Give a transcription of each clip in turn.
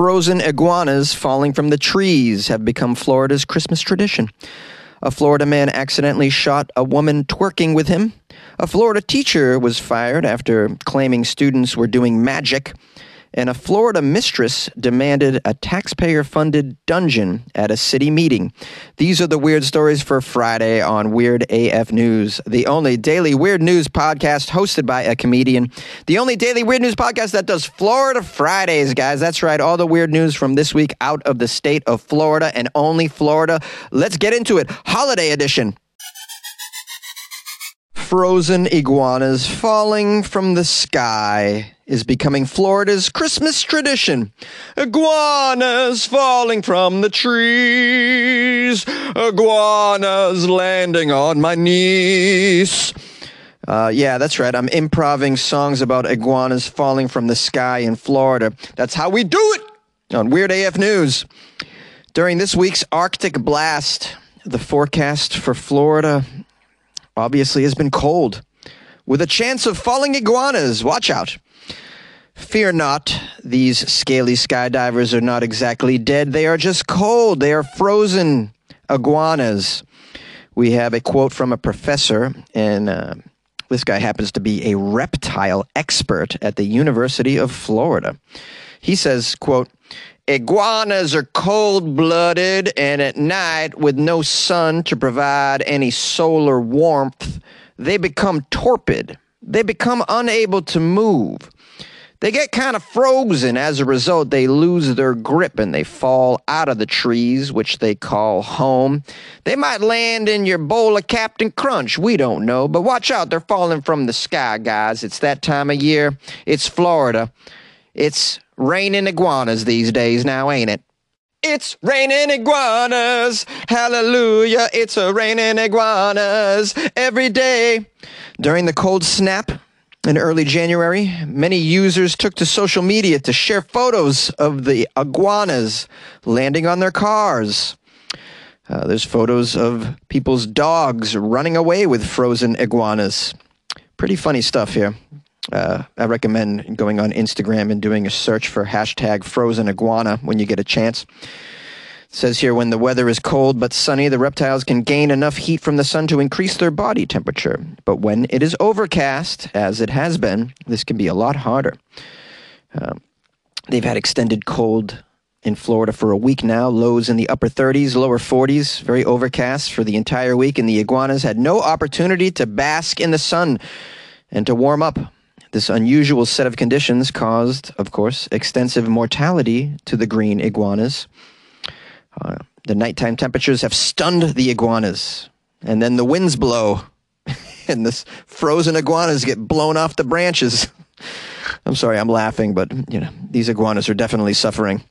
frozen iguanas falling from the trees have become Florida's Christmas tradition. A Florida man accidentally shot a woman twerking with him. A Florida teacher was fired after claiming students were doing magic. And a Florida mistress demanded a taxpayer-funded dungeon at a city meeting. These are the weird stories for Friday on Weird AF News, the only daily weird news podcast hosted by a comedian. The only daily weird news podcast that does Florida Fridays, guys. That's right, all the weird news from this week out of the state of Florida and only Florida. Let's get into it. Holiday edition. Frozen iguanas falling from the sky is becoming Florida's Christmas tradition. Iguanas falling from the trees. Iguanas landing on my knees. Yeah, that's right. I'm improvising songs about iguanas falling from the sky in Florida. That's how we do it on Weird AF News. During this week's Arctic blast, the forecast for Florida obviously has been cold, with a chance of falling iguanas. Watch out. Fear not. These scaly skydivers are not exactly dead. They are just cold. They are frozen iguanas. We have a quote from a professor, and this guy happens to be a reptile expert at the University of Florida. He says, quote, "Iguanas are cold-blooded, and at night, with no sun to provide any solar warmth, they become torpid. They become unable to move. They get kind of frozen. As a result, they lose their grip and they fall out of the trees, which they call home. They might land in your bowl of Captain Crunch. We don't know, but watch out. They're falling from the sky, guys. It's that time of year. It's Florida. It's raining iguanas these days now, ain't it? It's raining iguanas. Hallelujah. It's a raining iguanas every day." During the cold snap in early January, many users took to social media to share photos of the iguanas landing on their cars. There's photos of people's dogs running away with frozen iguanas. Pretty funny stuff here. I recommend going on Instagram and doing a search for hashtag frozen iguana when you get a chance. It says here, when the weather is cold but sunny, the reptiles can gain enough heat from the sun to increase their body temperature. But when it is overcast, as it has been, this can be a lot harder. They've had extended cold in Florida for a week now. Lows in the upper 30s, lower 40s, very overcast for the entire week. And the iguanas had no opportunity to bask in the sun and to warm up. This unusual set of conditions caused, of course, extensive mortality to the green iguanas. The nighttime temperatures have stunned the iguanas. And then the winds blow, and the frozen iguanas get blown off the branches. I'm sorry, I'm laughing, but you know, these iguanas are definitely suffering.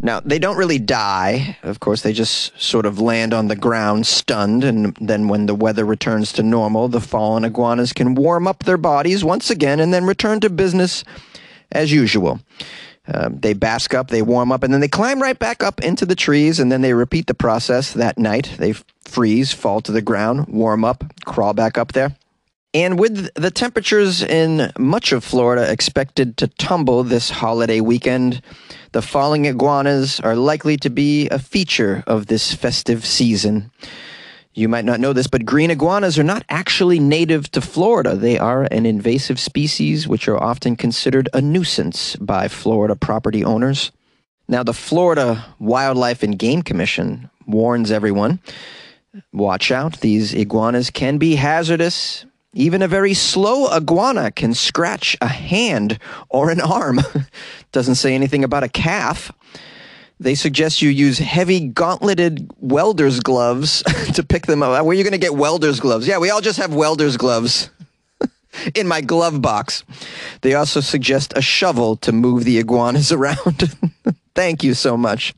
Now, they don't really die. Of course, they just sort of land on the ground stunned, and then when the weather returns to normal, the fallen iguanas can warm up their bodies once again and then return to business as usual. They bask up, they warm up, and then they climb right back up into the trees, and then they repeat the process that night. They freeze, fall to the ground, warm up, crawl back up there. And with the temperatures in much of Florida expected to tumble this holiday weekend, the falling iguanas are likely to be a feature of this festive season. You might not know this, but green iguanas are not actually native to Florida. They are an invasive species which are often considered a nuisance by Florida property owners. Now, the Florida Wildlife and Game Commission warns everyone, watch out, these iguanas can be hazardous. Even a very slow iguana can scratch a hand or an arm. Doesn't say anything about a calf. They suggest you use heavy gauntleted welder's gloves to pick them up. Where are you going to get welder's gloves? Yeah, we all just have welder's gloves in my glove box. They also suggest a shovel to move the iguanas around. Thank you so much.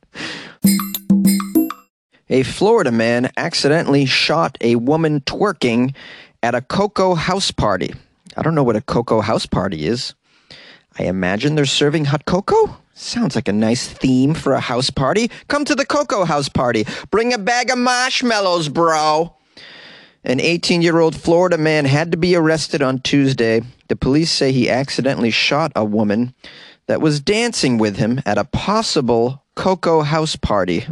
A Florida man accidentally shot a woman twerking at a cocoa house party. I don't know what a cocoa house party is. I imagine they're serving hot cocoa? Sounds like a nice theme for a house party. Come to the cocoa house party. Bring a bag of marshmallows, bro. An 18-year-old Florida man had to be arrested on Tuesday. The police say he accidentally shot a woman that was dancing with him at a possible Cocoa House party.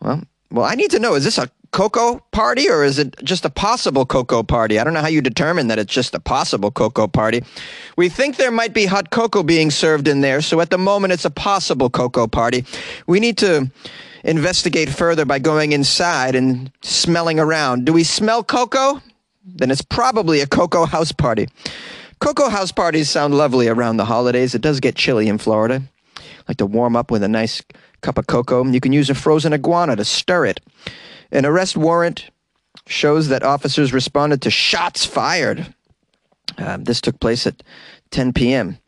Well, I need to know, is this a Cocoa party or is it just a possible Cocoa party? I don't know how you determine that it's just a possible Cocoa party. We think there might be hot cocoa being served in there, so at the moment it's a possible Cocoa party. We need to investigate further by going inside and smelling around. Do we smell cocoa? Then it's probably a Cocoa House party. Cocoa house parties sound lovely around the holidays. It does get chilly in Florida. Like to warm up with a nice cup of cocoa. You can use a frozen iguana to stir it. An arrest warrant shows that officers responded to shots fired. This took place at 10 p.m.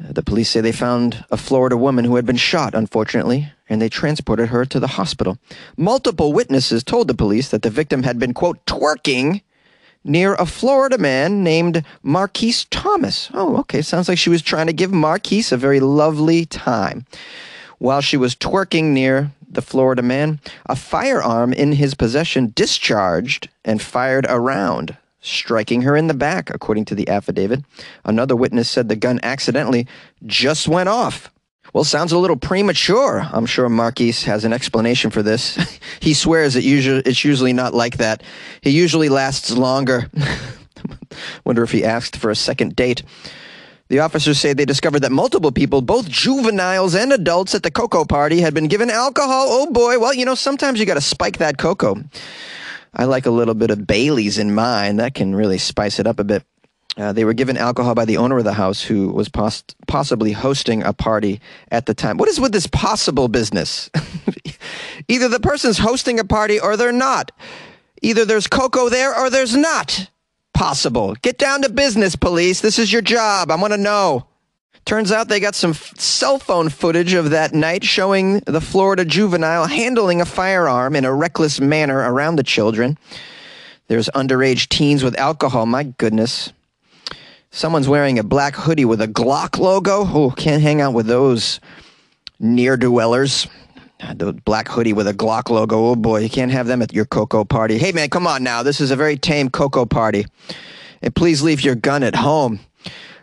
The police say they found a Florida woman who had been shot, unfortunately, and they transported her to the hospital. Multiple witnesses told the police that the victim had been, quote, twerking near a Florida man named Marquise Thomas. Oh, okay. Sounds like she was trying to give Marquise a very lovely time. While she was twerking near the Florida man, a firearm in his possession discharged and fired a round, striking her in the back, according to the affidavit. Another witness said the gun accidentally just went off. Well, sounds a little premature. I'm sure Marquise has an explanation for this. He swears it's usually not like that. He usually lasts longer. Wonder if he asked for a second date. The officers say they discovered that multiple people, both juveniles and adults at the cocoa party, had been given alcohol. Oh, boy. Well, you know, sometimes you got to spike that cocoa. I like a little bit of Bailey's in mine. That can really spice it up a bit. They were given alcohol by the owner of the house, who was possibly hosting a party at the time. What is with this possible business? Either the person's hosting a party or they're not. Either there's cocoa there or there's not. Possible. Get down to business, police. This is your job. I want to know. Turns out they got some cell phone footage of that night showing the Florida juvenile handling a firearm in a reckless manner around the children. There's underage teens with alcohol. My goodness. Someone's wearing a black hoodie with a Glock logo. Oh, can't hang out with those ne'er-do-wellers. The black hoodie with a Glock logo. Oh, boy, you can't have them at your cocoa party. Hey, man, come on now. This is a very tame cocoa party. And please leave your gun at home.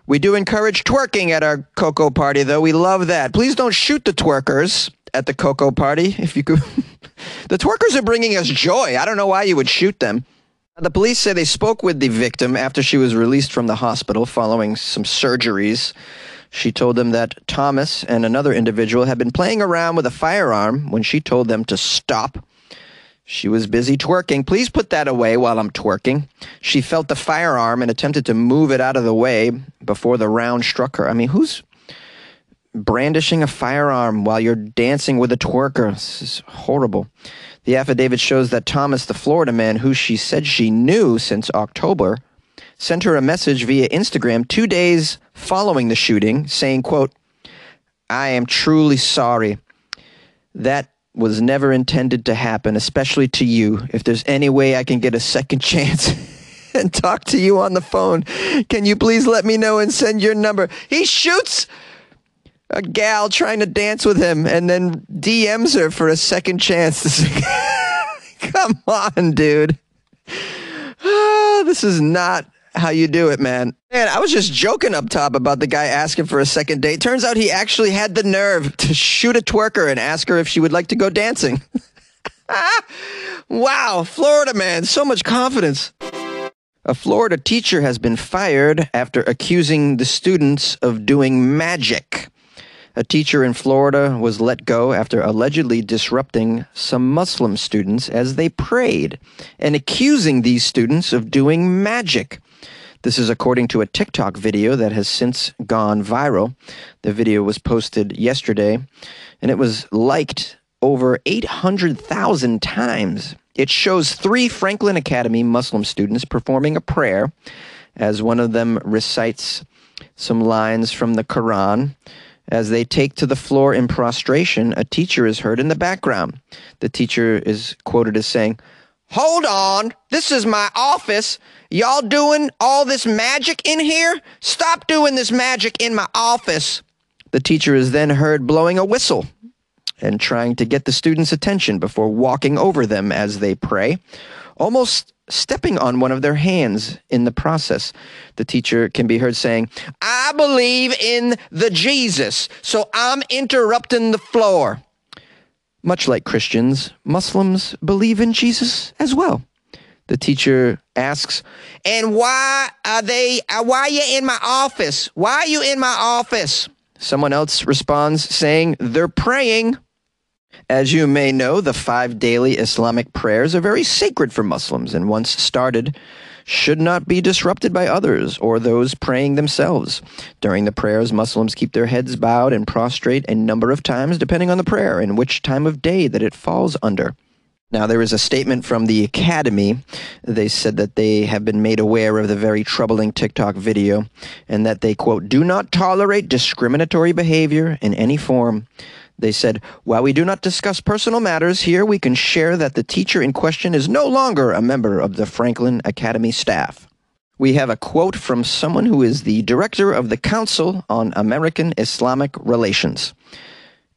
We do encourage twerking at our cocoa party, though. We love that. Please don't shoot the twerkers at the cocoa party if you could. The twerkers are bringing us joy. I don't know why you would shoot them. The police say they spoke with the victim after she was released from the hospital following some surgeries. She told them that Thomas and another individual had been playing around with a firearm when she told them to stop. She was busy twerking. Please put that away while I'm twerking. She felt the firearm and attempted to move it out of the way before the round struck her. I mean, who's brandishing a firearm while you're dancing with a twerker? This is horrible. The affidavit shows that Thomas, the Florida man, who she said she knew since October, sent her a message via Instagram 2 days following the shooting saying, quote, "I am truly sorry. That was never intended to happen, especially to you. If there's any way I can get a second chance and talk to you on the phone, can you please let me know and send your number?" He shoots a gal trying to dance with him and then DMs her for a second chance. Come on, dude. Oh, this is not how you do it, man. Man, I was just joking up top about the guy asking for a second date. Turns out he actually had the nerve to shoot a twerker and ask her if she would like to go dancing. Wow, Florida man, so much confidence. A Florida teacher has been fired after accusing the students of doing magic. A teacher in Florida was let go after allegedly disrupting some Muslim students as they prayed and accusing these students of doing magic. This is according to a TikTok video that has since gone viral. The video was posted yesterday, and it was liked over 800,000 times. It shows three Franklin Academy Muslim students performing a prayer as one of them recites some lines from the Quran. As they take to the floor in prostration, a teacher is heard in the background. The teacher is quoted as saying, "Hold on, this is my office. Y'all doing all this magic in here? Stop doing this magic in my office." The teacher is then heard blowing a whistle and trying to get the students' attention before walking over them as they pray, almost stepping on one of their hands in the process. The teacher can be heard saying, "I believe in the Jesus, so I'm interrupting the floor." Much like Christians, Muslims believe in Jesus as well. The teacher asks, "And why are you in my office? Why are you in my office?" Someone else responds saying, "They're praying." As you may know, the 5 daily Islamic prayers are very sacred for Muslims, and once started, should not be disrupted by others or those praying themselves. During the prayers, Muslims keep their heads bowed and prostrate a number of times, depending on the prayer and which time of day that it falls under. Now, there is a statement from the Academy. They said that they have been made aware of the very troubling TikTok video and that they, quote, do not tolerate discriminatory behavior in any form. They said, while we do not discuss personal matters here, we can share that the teacher in question is no longer a member of the Franklin Academy staff. We have a quote from someone who is the director of the Council on American Islamic Relations.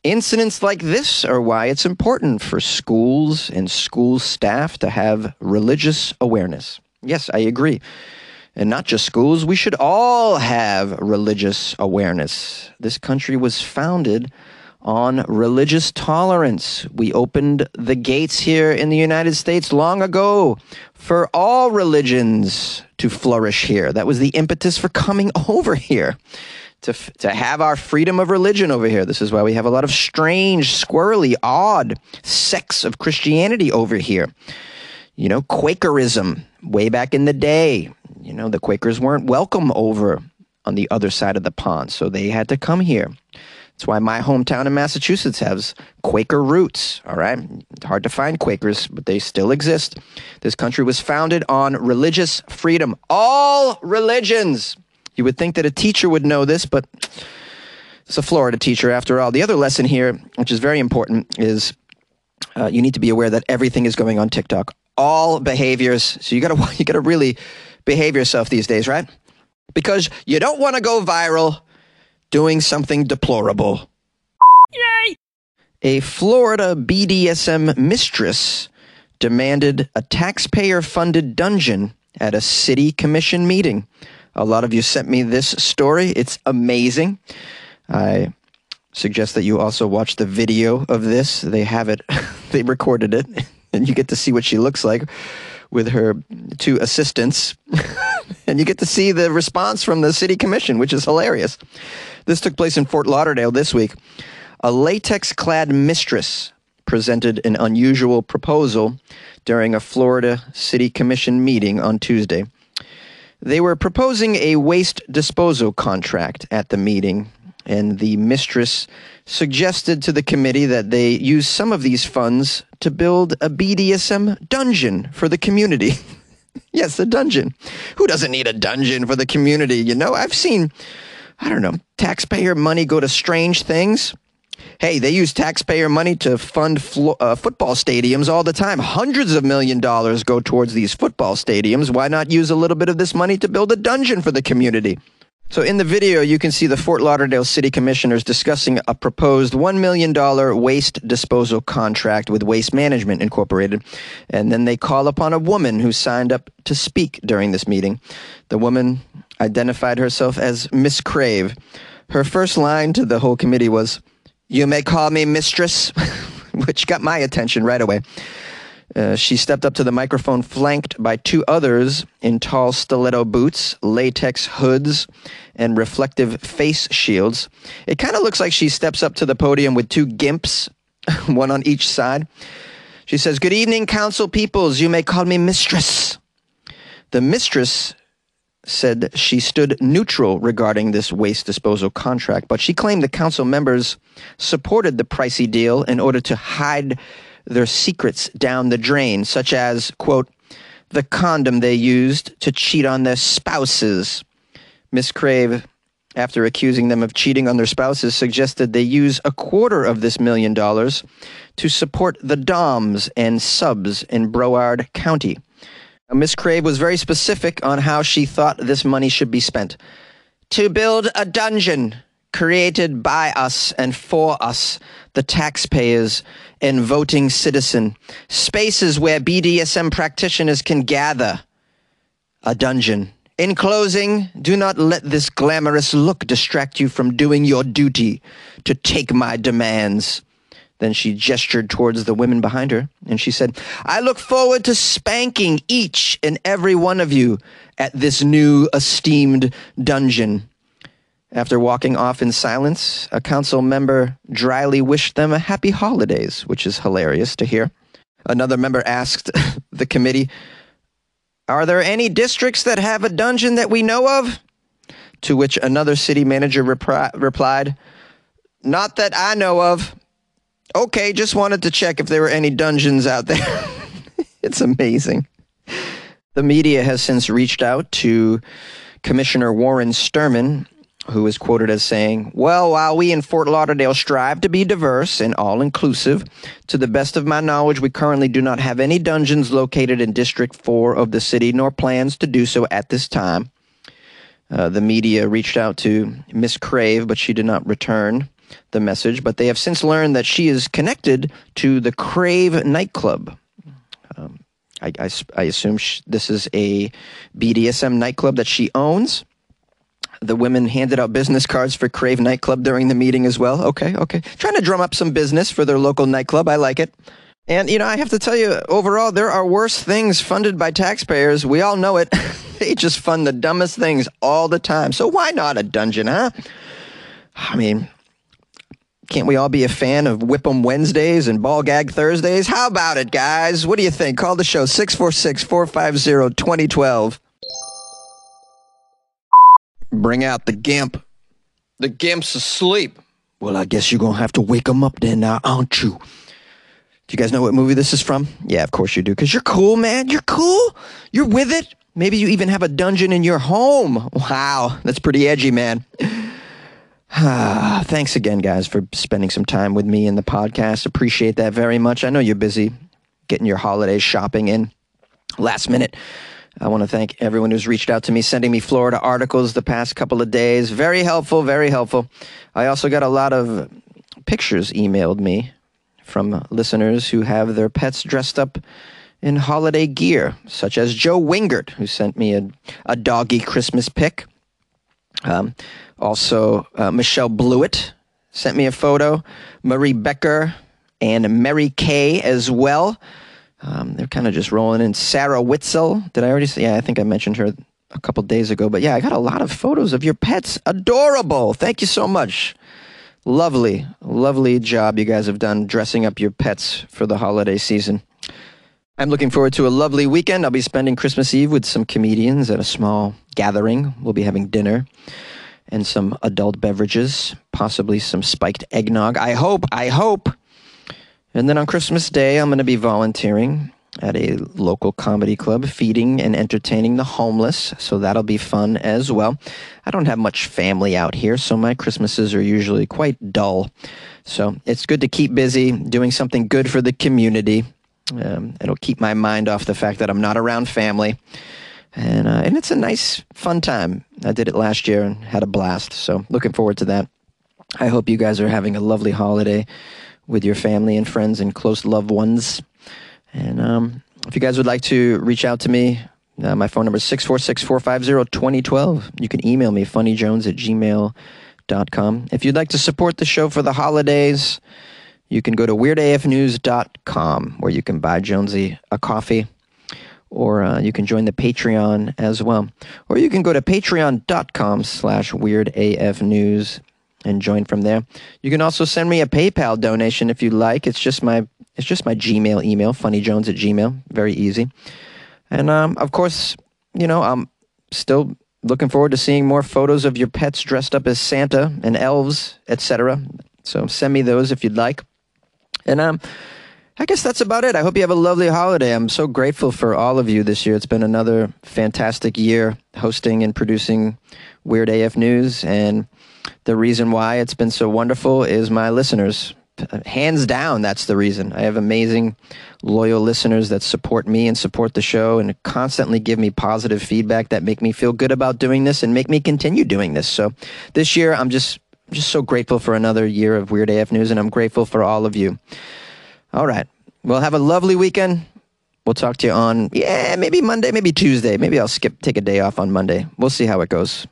Incidents like this are why it's important for schools and school staff to have religious awareness. Yes, I agree. And not just schools, we should all have religious awareness. This country was founded on religious tolerance. We opened the gates here in the United States long ago for all religions to flourish here. That was the impetus for coming over here, to have our freedom of religion over here. This is why we have a lot of strange, squirrely, odd sects of Christianity over here. You know, Quakerism, way back in the day, you know, the Quakers weren't welcome over on the other side of the pond, so they had to come here. That's why my hometown in Massachusetts has Quaker roots, all right? It's hard to find Quakers, but they still exist. This country was founded on religious freedom. All religions. You would think that a teacher would know this, but it's a Florida teacher after all. The other lesson here, which is very important, is you need to be aware that everything is going on TikTok. All behaviors. So you gotta really behave yourself these days, right? Because you don't want to go viral doing something deplorable. Yay! A Florida BDSM mistress demanded a taxpayer-funded dungeon at a city commission meeting. A lot of you sent me this story. It's amazing. I suggest that you also watch the video of this. They have it. They recorded it, and you get to see what she looks like with her 2 assistants. And you get to see the response from the city commission, which is hilarious. This took place in Fort Lauderdale this week. A latex-clad mistress presented an unusual proposal during a Florida city commission meeting on Tuesday. They were proposing a waste disposal contract at the meeting, and the mistress suggested to the committee that they use some of these funds to build a BDSM dungeon for the community. Yes, a dungeon. Who doesn't need a dungeon for the community? You know, I've seen, I don't know, taxpayer money go to strange things. Hey, they use taxpayer money to fund football stadiums all the time. Hundreds of million dollars go towards these football stadiums. Why not use a little bit of this money to build a dungeon for the community? So in the video, you can see the Fort Lauderdale City Commissioners discussing a proposed $1 million waste disposal contract with Waste Management Incorporated, and then they call upon a woman who signed up to speak during this meeting. The woman identified herself as Miss Crave. Her first line to the whole committee was, "You may call me mistress," which got my attention right away. She stepped up to the microphone flanked by 2 others in tall stiletto boots, latex hoods, and reflective face shields. It kind of looks like she steps up to the podium with 2 gimps, one on each side. She says, "Good evening, council peoples. You may call me mistress." The mistress said she stood neutral regarding this waste disposal contract, but she claimed the council members supported the pricey deal in order to hide their secrets down the drain, such as, quote, the condom they used to cheat on their spouses. Miss Crave, after accusing them of cheating on their spouses, suggested they use a quarter of this $1 million to support the doms and subs in Broward County. Miss Crave was very specific on how she thought this money should be spent. To build a dungeon, created by us and for us, the taxpayers and voting citizen. Spaces where BDSM practitioners can gather. A dungeon. In closing, do not let this glamorous look distract you from doing your duty to take my demands. Then she gestured towards the women behind her, and she said, I look forward to spanking each and every one of you at this new esteemed dungeon. After walking off in silence, a council member dryly wished them a happy holidays, which is hilarious to hear. Another member asked the committee, are there any districts that have a dungeon that we know of? To which another city manager replied, not that I know of. Okay, just wanted to check if there were any dungeons out there. It's amazing. The media has since reached out to Commissioner Warren Sturman, who is quoted as saying, well, while we in Fort Lauderdale strive to be diverse and all-inclusive, to the best of my knowledge, we currently do not have any dungeons located in District 4 of the city, nor plans to do so at this time. The media reached out to Miss Crave, but she did not return the message, but they have since learned that she is connected to the Crave Nightclub. I assume this is a BDSM nightclub that she owns. The women handed out business cards for Crave Nightclub during the meeting as well. Okay. Trying to drum up some business for their local nightclub. I like it. And, you know, I have to tell you, overall, there are worse things funded by taxpayers. We all know it. They just fund the dumbest things all the time. So why not a dungeon, huh? I mean, can't we all be a fan of Whip-em Wednesdays and Ball Gag Thursdays? How about it, guys? What do you think? Call the show, 646-450-2012. Bring out the gimp. The gimp's asleep. Well, I guess you're going to have to wake him up then now, aren't you? Do you guys know what movie this is from? Yeah, of course you do, because you're cool, man. You're cool. You're with it. Maybe you even have a dungeon in your home. Wow, that's pretty edgy, man. Thanks again, guys, for spending some time with me in the podcast. Appreciate that very much. I know you're busy getting your holiday shopping in last minute. I want to thank everyone who's reached out to me, sending me Florida articles the past couple of days. Very helpful, very helpful. I also got a lot of pictures emailed me from listeners who have their pets dressed up in holiday gear, such as Joe Wingert, who sent me a doggy Christmas pic. Also, Michelle Blewett sent me a photo, Marie Becker and Mary Kay as well. They're kind of just rolling in. Sarah Witzel, did I already say? Yeah, I think I mentioned her a couple days ago. But yeah, I got a lot of photos of your pets. Adorable. Thank you so much. Lovely, lovely job you guys have done dressing up your pets for the holiday season. I'm looking forward to a lovely weekend. I'll be spending Christmas Eve with some comedians at a small gathering. We'll be having dinner and some adult beverages, possibly some spiked eggnog. I hope. And then on Christmas Day, I'm going to be volunteering at a local comedy club, feeding and entertaining the homeless. So that'll be fun as well. I don't have much family out here, so my Christmases are usually quite dull. So it's good to keep busy doing something good for the community. It'll keep my mind off the fact that I'm not around family. And it's a nice, fun time. I did it last year and had a blast, so looking forward to that. I hope you guys are having a lovely holiday with your family and friends and close loved ones. And if you guys would like to reach out to me, my phone number is 646-450-2012. You can email me, funnyjones@gmail.com. If you'd like to support the show for the holidays, you can go to weirdafnews.com, where you can buy Jonesy a coffee. Or you can join the Patreon as well. Or you can go to patreon.com/weirdafnews and join from there. You can also send me a PayPal donation if you like. It's just my Gmail email, funnyjones@gmail. Very easy. And of course, you know, I'm still looking forward to seeing more photos of your pets dressed up as Santa and elves, etc. So send me those if you'd like. And I guess that's about it. I hope you have a lovely holiday. I'm so grateful for all of you this year. It's been another fantastic year hosting and producing Weird AF News. And the reason why it's been so wonderful is my listeners. Hands down, that's the reason. I have amazing, loyal listeners that support me and support the show and constantly give me positive feedback that make me feel good about doing this and make me continue doing this. So this year, I'm just I'm just so grateful for another year of Weird AF News, and I'm grateful for all of you. All right. Well, have a lovely weekend. We'll talk to you on, maybe Monday, maybe Tuesday. Maybe I'll take a day off on Monday. We'll see how it goes.